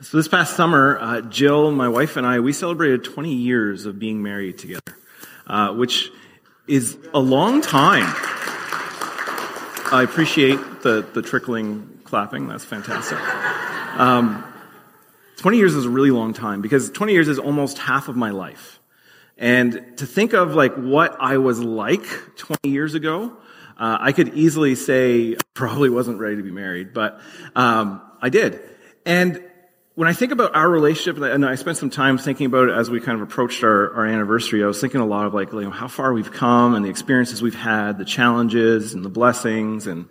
So this past summer, Jill, my wife, and I, we celebrated 20 years of being married together, which is a long time. I appreciate the trickling clapping. That's fantastic. 20 years is a really long time because 20 years is almost half of my life. And to think of like what I was like 20 years ago, I could easily say I probably wasn't ready to be married, but I did. And when I think about our relationship, and I spent some time thinking about it as we kind of approached our anniversary, I was thinking a lot of like, you know, how far we've come and the experiences we've had, the challenges and the blessings and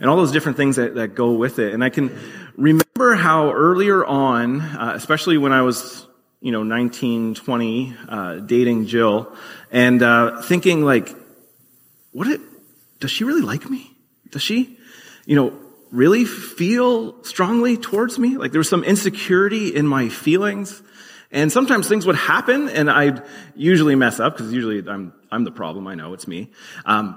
all those different things that go with it. And I can remember how earlier on, especially when I was, 19, 20, dating Jill and thinking like, does she really like me? Does she, really feel strongly towards me? Like there was some insecurity in my feelings. And sometimes things would happen and I'd usually mess up because usually I'm the problem. I know it's me. And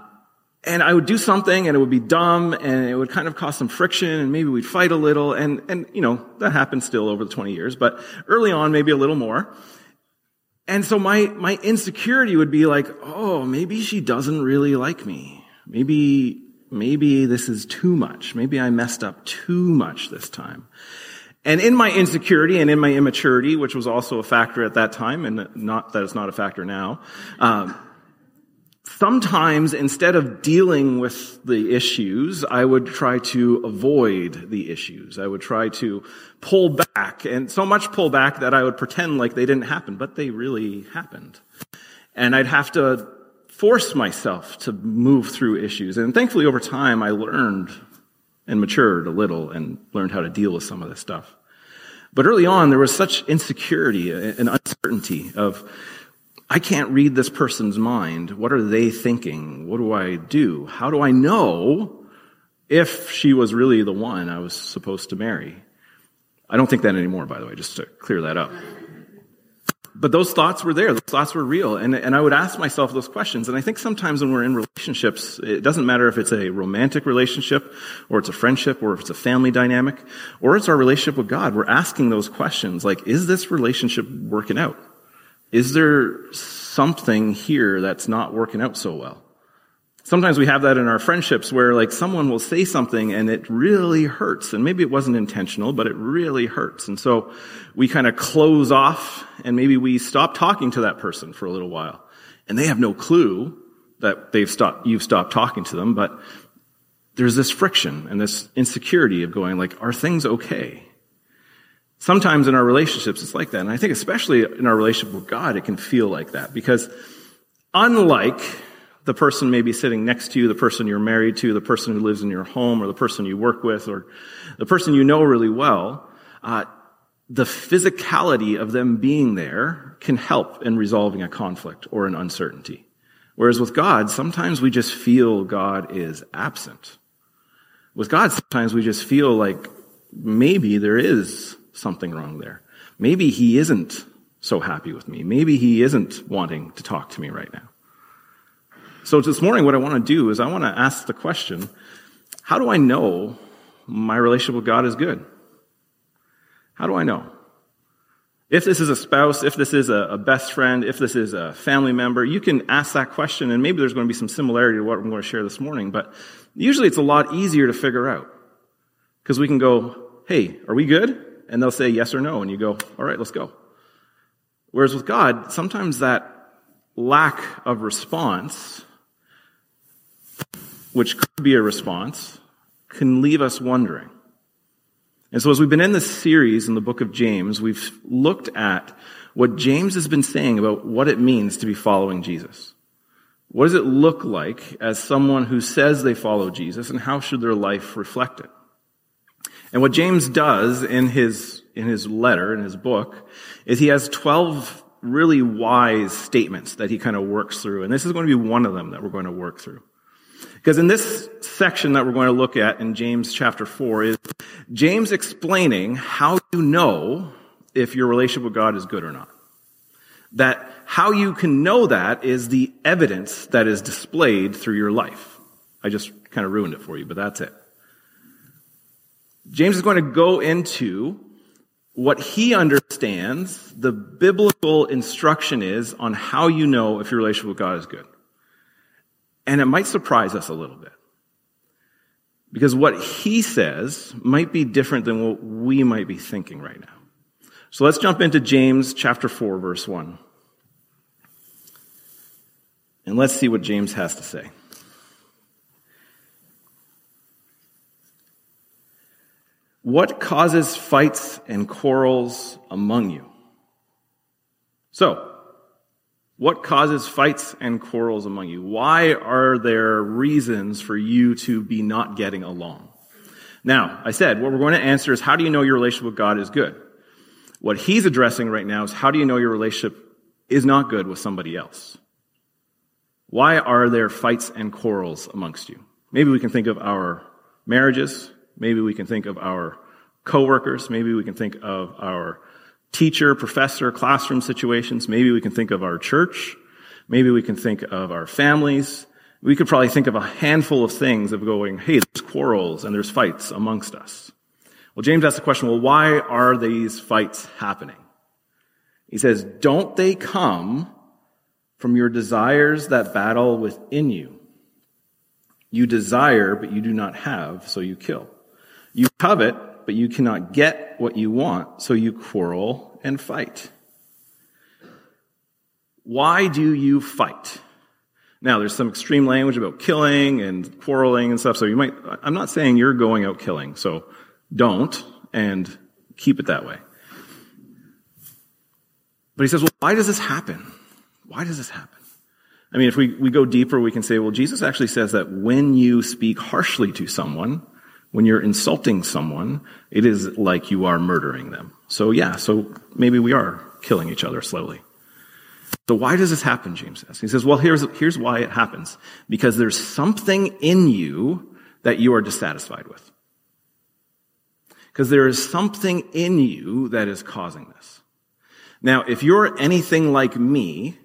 I would do something and it would be dumb and it would kind of cause some friction and maybe we'd fight a little. And that happened still over the 20 years, but early on, maybe a little more. And so my insecurity would be like, oh, maybe she doesn't really like me. Maybe this is too much. Maybe I messed up too much this time. And in my insecurity and in my immaturity, which was also a factor at that time, and not that it's not a factor now, sometimes instead of dealing with the issues, I would try to avoid the issues. I would try to pull back, and so much pull back that I would pretend like they didn't happen, but they really happened. And I'd have to force myself to move through issues. And thankfully, over time, I learned and matured a little and learned how to deal with some of this stuff. But early on, there was such insecurity and uncertainty of, I can't read this person's mind. What are they thinking? What do I do? How do I know if she was really the one I was supposed to marry? I don't think that anymore, by the way, just to clear that up. But those thoughts were there. Those thoughts were real. And I would ask myself those questions. And I think sometimes when we're in relationships, it doesn't matter if it's a romantic relationship or it's a friendship or if it's a family dynamic or it's our relationship with God. We're asking those questions like, is this relationship working out? Is there something here that's not working out so well? Sometimes we have that in our friendships where like someone will say something and it really hurts. And maybe it wasn't intentional, but it really hurts. And so we kind of close off and maybe we stop talking to that person for a little while. And they have no clue that you've stopped talking to them, but there's this friction and this insecurity of going like, are things okay? Sometimes in our relationships, it's like that. And I think especially in our relationship with God, it can feel like that because unlike the person maybe sitting next to you, the person you're married to, the person who lives in your home, or the person you work with, or the person you know really well, the physicality of them being there can help in resolving a conflict or an uncertainty. Whereas with God, sometimes we just feel God is absent. With God, sometimes we just feel like maybe there is something wrong there. Maybe he isn't so happy with me. Maybe he isn't wanting to talk to me right now. So this morning, what I want to do is I want to ask the question, how do I know my relationship with God is good? How do I know? If this is a spouse, if this is a best friend, if this is a family member, you can ask that question, and maybe there's going to be some similarity to what I'm going to share this morning, but usually it's a lot easier to figure out because we can go, hey, are we good? And they'll say yes or no, and you go, all right, let's go. Whereas with God, sometimes that lack of response, which could be a response, can leave us wondering. And so as we've been in this series in the book of James, we've looked at what James has been saying about what it means to be following Jesus. What does it look like as someone who says they follow Jesus, and how should their life reflect it? And what James does in his letter, in his book, is he has 12 really wise statements that he kind of works through. And this is going to be one of them that we're going to work through. Because in this section that we're going to look at in James chapter 4 is James explaining how you know if your relationship with God is good or not. That how you can know that is the evidence that is displayed through your life. I just kind of ruined it for you, but that's it. James is going to go into what he understands the biblical instruction is on how you know if your relationship with God is good. And it might surprise us a little bit, because what he says might be different than what we might be thinking right now. So let's jump into James chapter 4, verse 1. And let's see what James has to say. What causes fights and quarrels among you? So, what causes fights and quarrels among you? Why are there reasons for you to be not getting along? Now, I said, what we're going to answer is, how do you know your relationship with God is good? What he's addressing right now is, how do you know your relationship is not good with somebody else? Why are there fights and quarrels amongst you? Maybe we can think of our marriages. Maybe we can think of our coworkers. Maybe we can think of our teacher, professor, classroom situations. Maybe we can think of our church. Maybe we can think of our families. We could probably think of a handful of things of going, hey, there's quarrels and there's fights amongst us. Well, James asked the question, well, why are these fights happening? He says, don't they come from your desires that battle within you? You desire, but you do not have, so you kill. You covet, but you cannot get what you want, so you quarrel and fight. Why do you fight? Now, there's some extreme language about killing and quarreling and stuff, so you might, I'm not saying you're going out killing, so don't, and keep it that way. But he says, well, why does this happen? Why does this happen? I mean, if we go deeper, we can say, well, Jesus actually says that when you speak harshly to someone, when you're insulting someone, it is like you are murdering them. So yeah, so maybe we are killing each other slowly. So why does this happen, James says? He says, well, here's why it happens. Because there's something in you that you are dissatisfied with. Because there is something in you that is causing this. Now, if you're anything like me,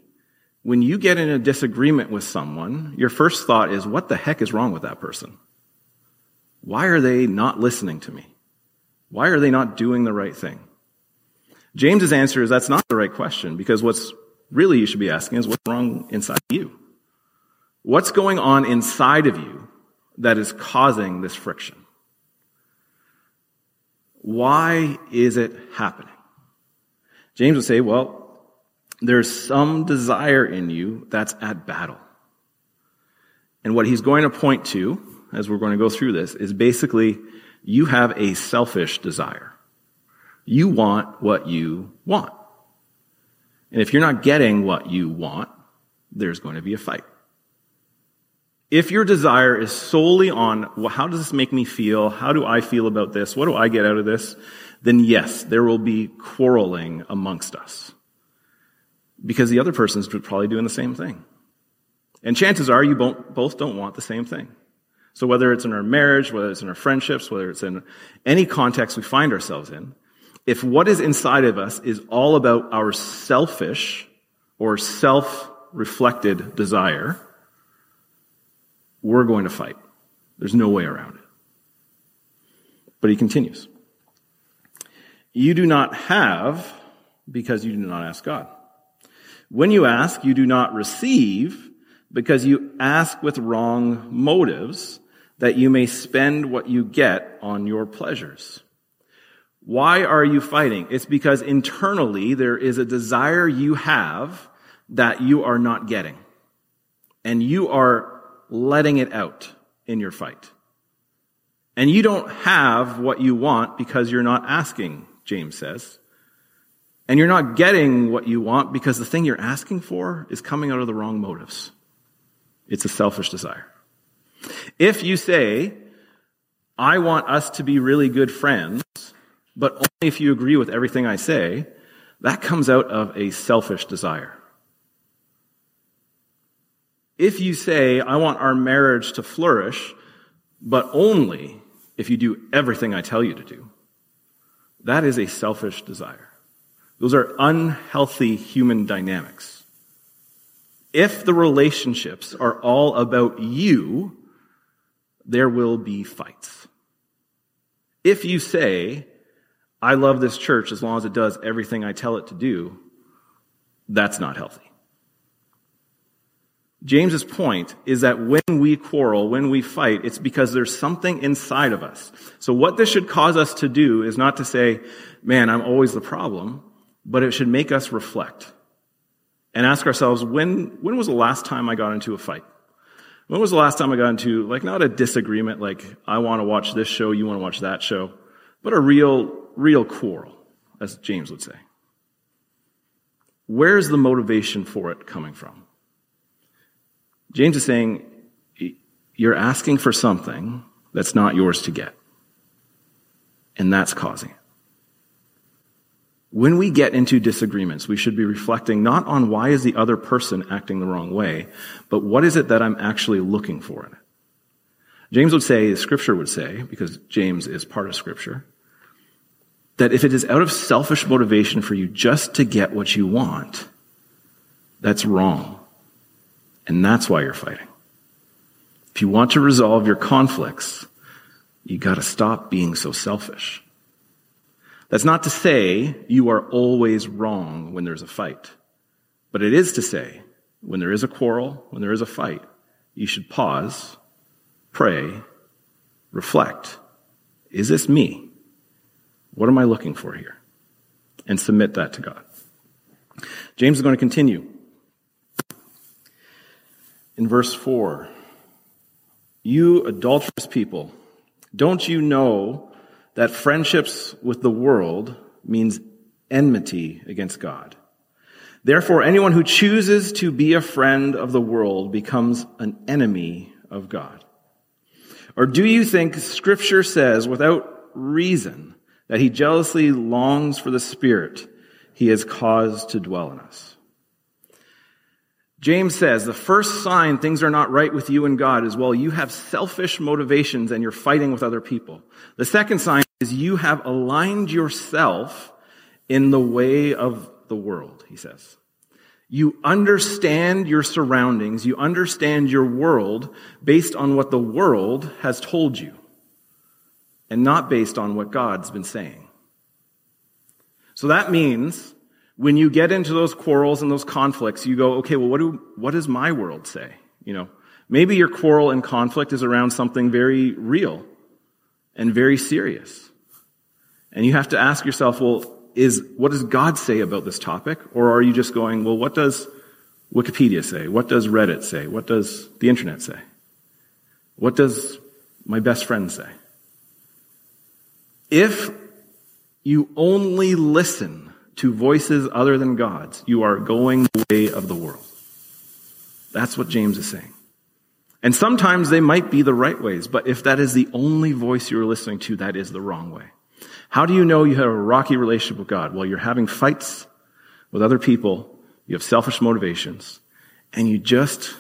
when you get in a disagreement with someone, your first thought is, what the heck is wrong with that person? Why are they not listening to me? Why are they not doing the right thing? James's answer is, that's not the right question, because what's really you should be asking is, what's wrong inside you? What's going on inside of you that is causing this friction? Why is it happening? James would say, well, there's some desire in you that's at battle. And what he's going to point to, as we're going to go through this, is basically you have a selfish desire. You want what you want. And if you're not getting what you want, there's going to be a fight. If your desire is solely on, well, how does this make me feel? How do I feel about this? What do I get out of this? Then yes, there will be quarreling amongst us. Because the other person's probably doing the same thing. And chances are you both don't want the same thing. So whether it's in our marriage, whether it's in our friendships, whether it's in any context we find ourselves in, if what is inside of us is all about our selfish or self-reflected desire, we're going to fight. There's no way around it. But he continues. You do not have because you do not ask God. When you ask, you do not receive because you ask with wrong motives, that you may spend what you get on your pleasures. Why are you fighting? It's because internally there is a desire you have that you are not getting. And you are letting it out in your fight. And you don't have what you want because you're not asking, James says. And you're not getting what you want because the thing you're asking for is coming out of the wrong motives. It's a selfish desire. If you say, I want us to be really good friends, but only if you agree with everything I say, that comes out of a selfish desire. If you say, I want our marriage to flourish, but only if you do everything I tell you to do, that is a selfish desire. Those are unhealthy human dynamics. If the relationships are all about you, there will be fights. If you say, I love this church as long as it does everything I tell it to do, that's not healthy. James's point is that when we quarrel, when we fight, it's because there's something inside of us. So what this should cause us to do is not to say, man, I'm always the problem, but it should make us reflect and ask ourselves, when was the last time I got into a fight? When was the last time I got into, like, not a disagreement, like, I want to watch this show, you want to watch that show, but a real quarrel, as James would say. Where's the motivation for it coming from? James is saying, you're asking for something that's not yours to get, and that's causing it. When we get into disagreements, we should be reflecting not on why is the other person acting the wrong way, but what is it that I'm actually looking for in it? James would say, Scripture would say, because James is part of Scripture, that if it is out of selfish motivation for you just to get what you want, that's wrong. And that's why you're fighting. If you want to resolve your conflicts, you got to stop being so selfish. That's not to say you are always wrong when there's a fight. But it is to say, when there is a quarrel, when there is a fight, you should pause, pray, reflect. Is this me? What am I looking for here? And submit that to God. James is going to continue. In verse 4, you adulterous people, don't you know that friendships with the world means enmity against God? Therefore, anyone who chooses to be a friend of the world becomes an enemy of God. Or do you think Scripture says without reason that he jealously longs for the Spirit he has caused to dwell in us? James says the first sign things are not right with you and God is, well, you have selfish motivations and you're fighting with other people. The second sign is you have aligned yourself in the way of the world, he says. You understand your surroundings, you understand your world based on what the world has told you and not based on what God's been saying. So that means when you get into those quarrels and those conflicts, you go, okay, well, what does my world say? You know, maybe your quarrel and conflict is around something very real and very serious. And you have to ask yourself, well, what does God say about this topic? Or are you just going, well, what does Wikipedia say? What does Reddit say? What does the internet say? What does my best friend say? If you only listen to voices other than God's, you are going the way of the world. That's what James is saying. And sometimes they might be the right ways, but if that is the only voice you're listening to, that is the wrong way. How do you know you have a rocky relationship with God? Well, you're having fights with other people, you have selfish motivations, and you just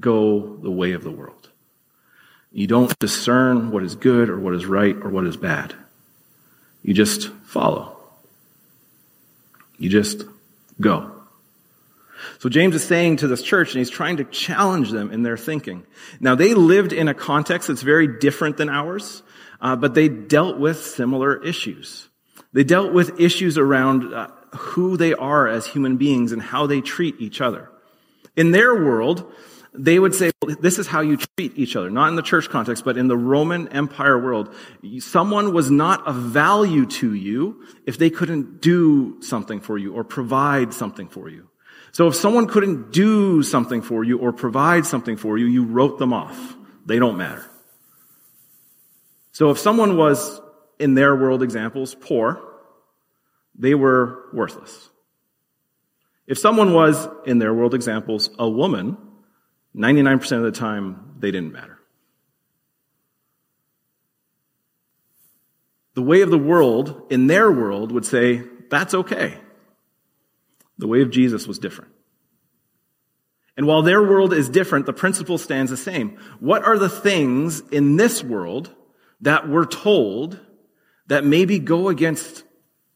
go the way of the world. You don't discern what is good or what is right or what is bad. You just follow. You just go. So James is saying to this church, and he's trying to challenge them in their thinking. Now, they lived in a context that's very different than ours, but they dealt with similar issues. They dealt with issues around who they are as human beings and how they treat each other. In their world, they would say, well, this is how you treat each other. Not in the church context, but in the Roman Empire world. Someone was not of value to you if they couldn't do something for you or provide something for you. So if someone couldn't do something for you or provide something for you, you wrote them off. They don't matter. So if someone was, in their world examples, poor, they were worthless. If someone was, in their world examples, a woman, 99% of the time, they didn't matter. The way of the world, in their world, would say, that's okay. The way of Jesus was different. And while their world is different, the principle stands the same. What are the things in this world that we're told that maybe go against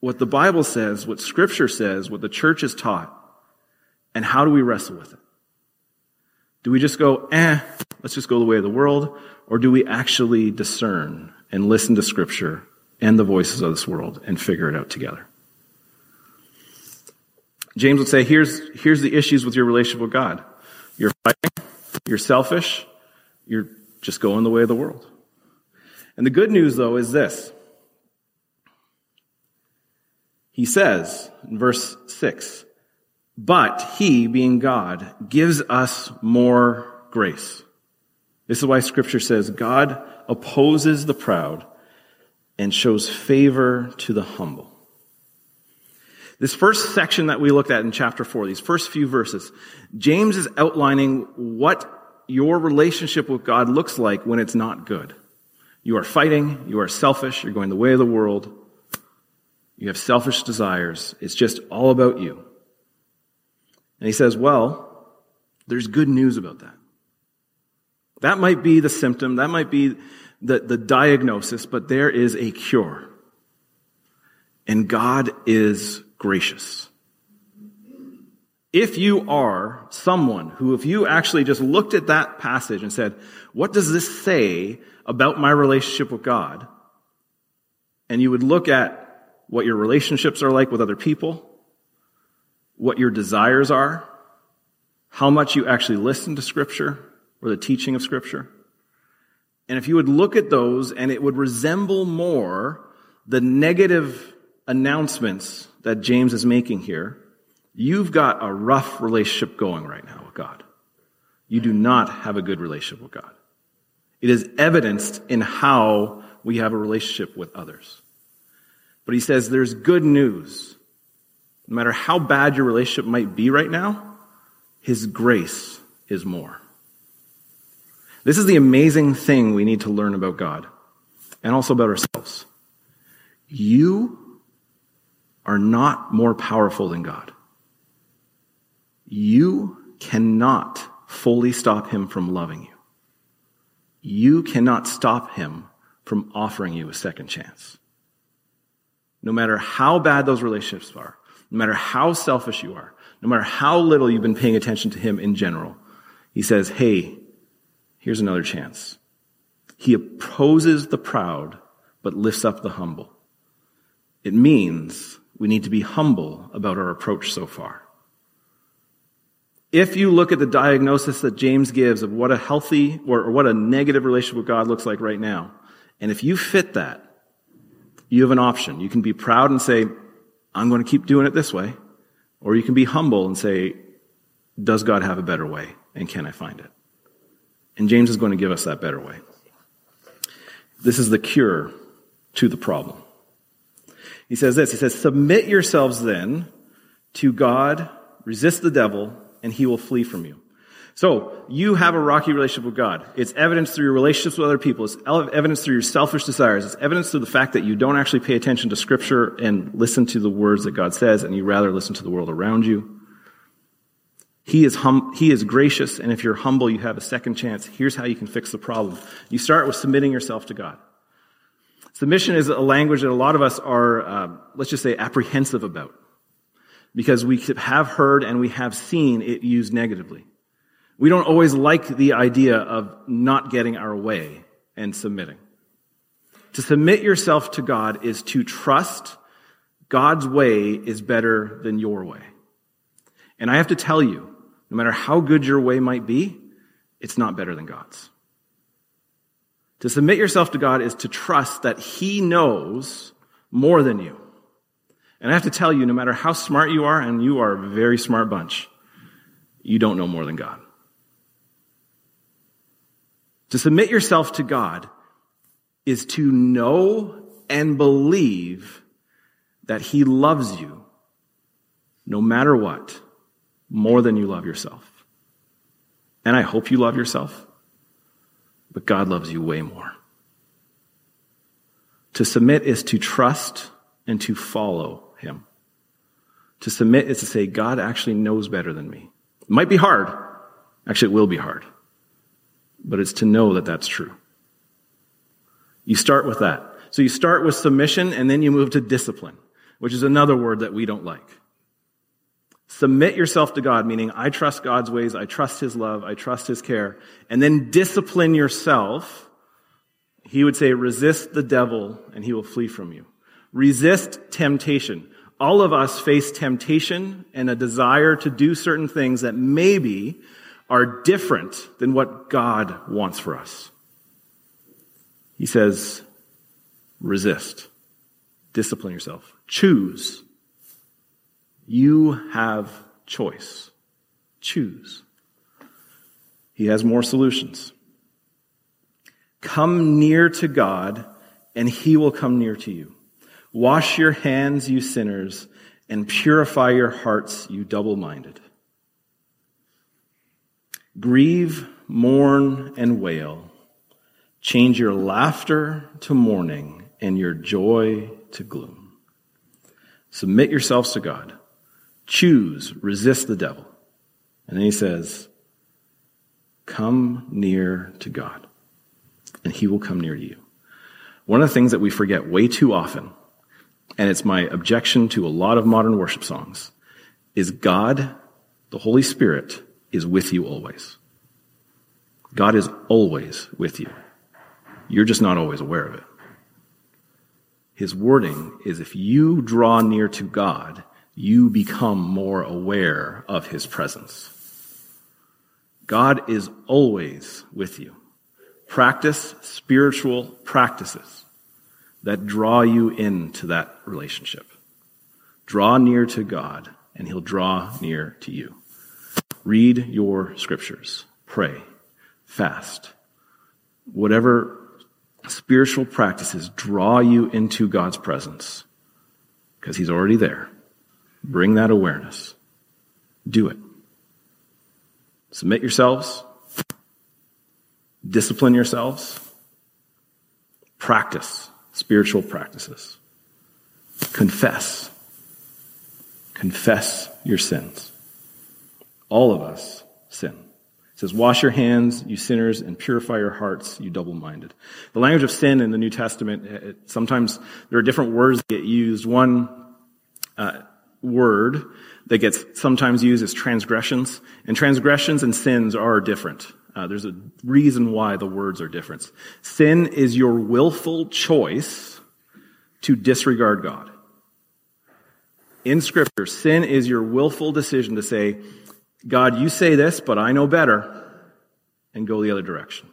what the Bible says, what Scripture says, what the church is taught, and how do we wrestle with it? Do we just go, let's just go the way of the world? Or do we actually discern and listen to Scripture and the voices of this world and figure it out together. James would say, here's the issues with your relationship with God. You're fighting, you're selfish, you're just going the way of the world. And the good news, though, is this. He says in verse 6, but he, being God, gives us more grace. This is why Scripture says God opposes the proud and shows favor to the humble. This first section that we looked at in chapter 4, these first few verses, James is outlining what your relationship with God looks like when it's not good. You are fighting, you are selfish, you're going the way of the world, you have selfish desires, it's just all about you. And he says, well, there's good news about that. That might be the symptom, that might be the diagnosis, but there is a cure. And God is gracious. If you are someone who, if you actually just looked at that passage and said, what does this say about my relationship with God? And you would look at what your relationships are like with other people, what your desires are, how much you actually listen to Scripture or the teaching of Scripture. And if you would look at those and it would resemble more the negative announcements that James is making here, you've got a rough relationship going right now with God. You do not have a good relationship with God. It is evidenced in how we have a relationship with others. But he says there's good news. No matter how bad your relationship might be right now, his grace is more. This is the amazing thing we need to learn about God and also about ourselves. You are not more powerful than God. You cannot fully stop him from loving you. You cannot stop him from offering you a second chance. No matter how bad those relationships are, no matter how selfish you are, no matter how little you've been paying attention to him in general, he says, hey, here's another chance. He opposes the proud, but lifts up the humble. It means we need to be humble about our approach so far. If you look at the diagnosis that James gives of what a healthy or what a negative relationship with God looks like right now, and if you fit that, you have an option. You can be proud and say, I'm going to keep doing it this way. Or you can be humble and say, does God have a better way? And can I find it? And James is going to give us that better way. This is the cure to the problem. He says this, he says, submit yourselves then to God, resist the devil, and he will flee from you. So, you have a rocky relationship with God. It's evidenced through your relationships with other people. It's evidenced through your selfish desires. It's evidenced through the fact that you don't actually pay attention to Scripture and listen to the words that God says, and you rather listen to the world around you. He is gracious, and if you're humble, you have a second chance. Here's how you can fix the problem. You start with submitting yourself to God. Submission is a language that a lot of us are, let's just say, apprehensive about. Because we have heard and we have seen it used negatively. We don't always like the idea of not getting our way and submitting. To submit yourself to God is to trust God's way is better than your way. And I have to tell you, no matter how good your way might be, it's not better than God's. To submit yourself to God is to trust that He knows more than you. And I have to tell you, no matter how smart you are, and you are a very smart bunch, you don't know more than God. To submit yourself to God is to know and believe that He loves you, no matter what, more than you love yourself. And I hope you love yourself, but God loves you way more. To submit is to trust and to follow Him. To submit is to say, God actually knows better than me. It might be hard. Actually, it will be hard. But it's to know that that's true. You start with that. So you start with submission, and then you move to discipline, which is another word that we don't like. Submit yourself to God, meaning I trust God's ways, I trust His love, I trust His care, and then discipline yourself He would say, resist the devil and he will flee from you. Resist temptation. All of us face temptation and a desire to do certain things that maybe are different than what God wants for us. He says, resist. Discipline yourself. Choose. You have choice. Choose. He has more solutions. Come near to God, and he will come near to you. Wash your hands, you sinners, and purify your hearts, you double-minded. Grieve, mourn, and wail. Change your laughter to mourning and your joy to gloom. Submit yourselves to God. Choose, resist the devil. And then he says, come near to God, and he will come near to you. One of the things that we forget way too often, and it's my objection to a lot of modern worship songs, is God, the Holy Spirit, is with you always. God is always with you. You're just not always aware of it. His wording is if you draw near to God, you become more aware of his presence. God is always with you. Practice spiritual practices that draw you into that relationship. Draw near to God, and he'll draw near to you. Read your scriptures. Pray. Fast. Whatever spiritual practices draw you into God's presence, because he's already there. Bring that awareness. Do it. Submit yourselves. Discipline yourselves. Practice spiritual practices. Confess. Confess your sins. All of us sin. It says, wash your hands, you sinners, and purify your hearts, you double-minded. The language of sin in the New Testament, sometimes there are different words that get used. One word that gets sometimes used is transgressions. And transgressions and sins are different. There's a reason why the words are different. Sin is your willful choice to disregard God. In Scripture, sin is your willful decision to say, God, you say this, but I know better, and go the other direction.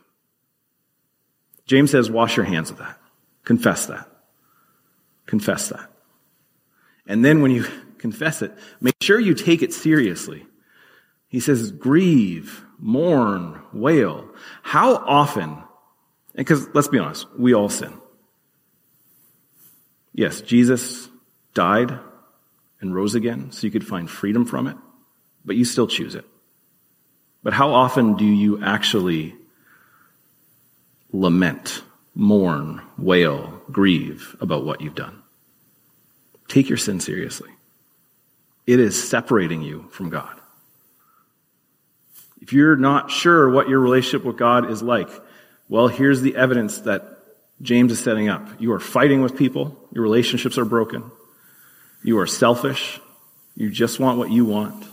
James says, wash your hands of that. Confess that. Confess that. And then when you confess it, make sure you take it seriously. He says, grieve, mourn, wail. How often, because let's be honest, we all sin. Yes, Jesus died and rose again so you could find freedom from it. But you still choose it. But how often do you actually lament, mourn, wail, grieve about what you've done? Take your sin seriously. It is separating you from God. If you're not sure what your relationship with God is like, well, here's the evidence that James is setting up. You are fighting with people. Your relationships are broken. You are selfish. You just want what you want.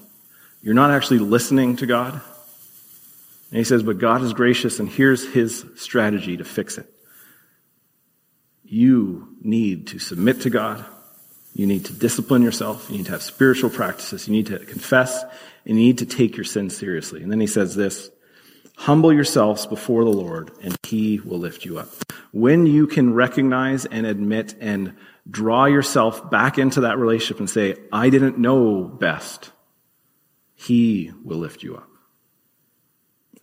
You're not actually listening to God. And he says, but God is gracious, and here's his strategy to fix it. You need to submit to God. You need to discipline yourself. You need to have spiritual practices. You need to confess, and you need to take your sin seriously. And then he says this, humble yourselves before the Lord, and he will lift you up. When you can recognize and admit and draw yourself back into that relationship and say, I didn't know best, he will lift you up.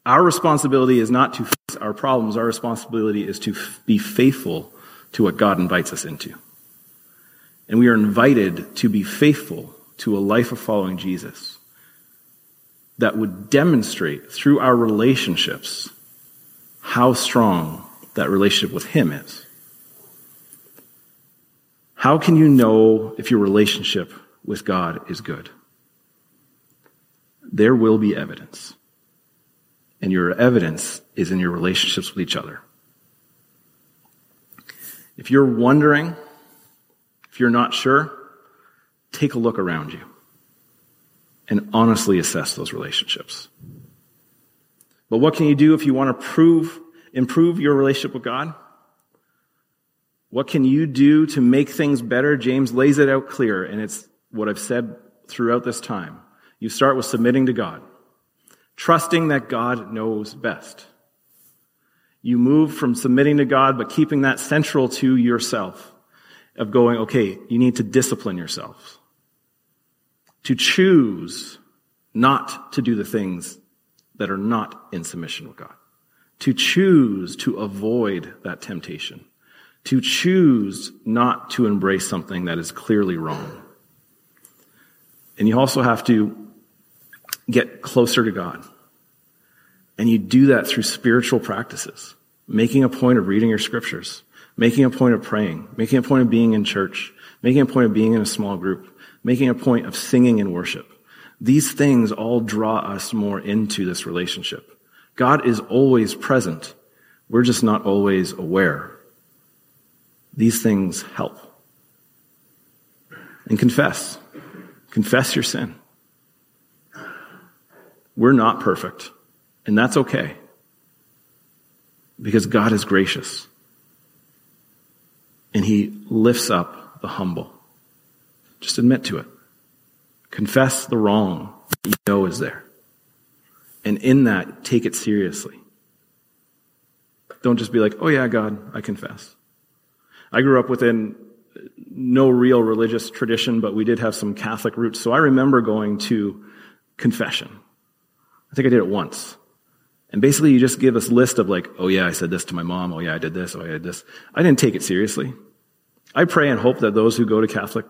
Our responsibility is not to fix our problems. Our responsibility is to be faithful to what God invites us into. And we are invited to be faithful to a life of following Jesus that would demonstrate through our relationships how strong that relationship with him is. How can you know if your relationship with God is good? There will be evidence. And your evidence is in your relationships with each other. If you're wondering, if you're not sure, take a look around you and honestly assess those relationships. But what can you do if you want to improve your relationship with God? What can you do to make things better? James lays it out clear, and it's what I've said throughout this time. You start with submitting to God, trusting that God knows best. You move from submitting to God, but keeping that central to yourself, of going, okay, you need to discipline yourself, to choose not to do the things that are not in submission with God, to choose to avoid that temptation, to choose not to embrace something that is clearly wrong. And you also have to get closer to God. And you do that through spiritual practices, making a point of reading your scriptures, making a point of praying, making a point of being in church, making a point of being in a small group, making a point of singing in worship. These things all draw us more into this relationship. God is always present. We're just not always aware. These things help. And confess. Confess your sin. We're not perfect, and that's okay, because God is gracious, and he lifts up the humble. Just admit to it. Confess the wrong that you know is there, and in that, take it seriously. Don't just be like, oh yeah, God, I confess. I grew up within no real religious tradition, but we did have some Catholic roots, so I remember going to confession. I think I did it once. And basically you just give this list of like, oh yeah, I said this to my mom. Oh yeah, I did this. Oh yeah, I did this. I didn't take it seriously. I pray and hope that those who go to Catholic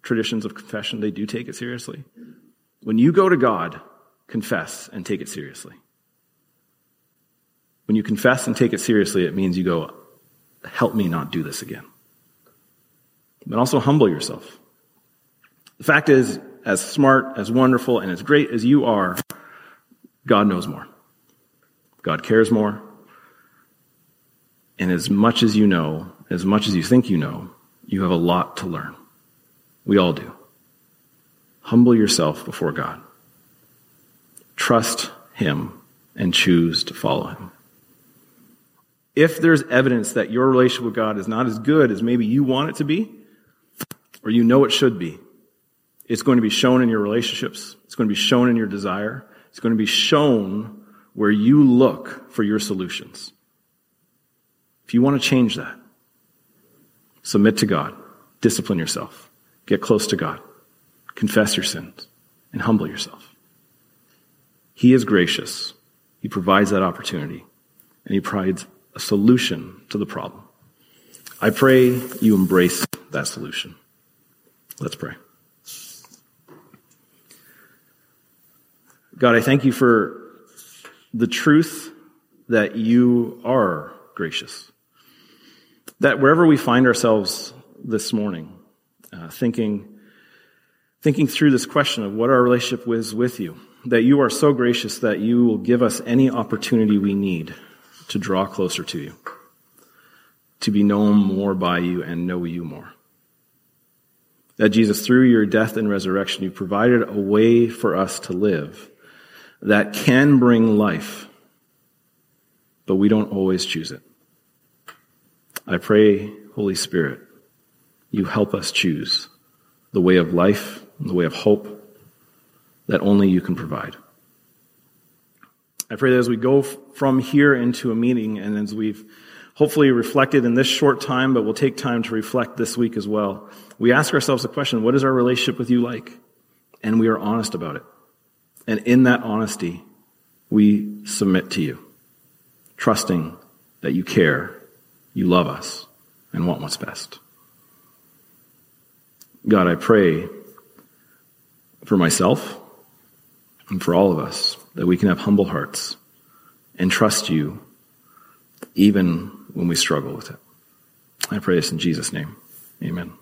traditions of confession, they do take it seriously. When you go to God, confess and take it seriously. When you confess and take it seriously, it means you go, help me not do this again. But also humble yourself. The fact is, as smart, as wonderful, and as great as you are, God knows more. God cares more. And as much as you know, as much as you think you know, you have a lot to learn. We all do. Humble yourself before God. Trust him and choose to follow him. If there's evidence that your relationship with God is not as good as maybe you want it to be, or you know it should be, it's going to be shown in your relationships. It's going to be shown in your desire. It's going to be shown where you look for your solutions. If you want to change that, submit to God, discipline yourself, get close to God, confess your sins, and humble yourself. He is gracious. He provides that opportunity, and he provides a solution to the problem. I pray you embrace that solution. Let's pray. God, I thank you for the truth that you are gracious. That wherever we find ourselves this morning, thinking through this question of what our relationship is with you, that you are so gracious that you will give us any opportunity we need to draw closer to you, to be known more by you and know you more. That Jesus, through your death and resurrection, you provided a way for us to live that can bring life, but we don't always choose it. I pray, Holy Spirit, you help us choose the way of life, the way of hope that only you can provide. I pray that as we go from here into a meeting, and as we've hopefully reflected in this short time, but we'll take time to reflect this week as well, we ask ourselves the question, what is our relationship with you like? And we are honest about it. And in that honesty, we submit to you, trusting that you care, you love us, and want what's best. God, I pray for myself and for all of us that we can have humble hearts and trust you even when we struggle with it. I pray this in Jesus' name. Amen.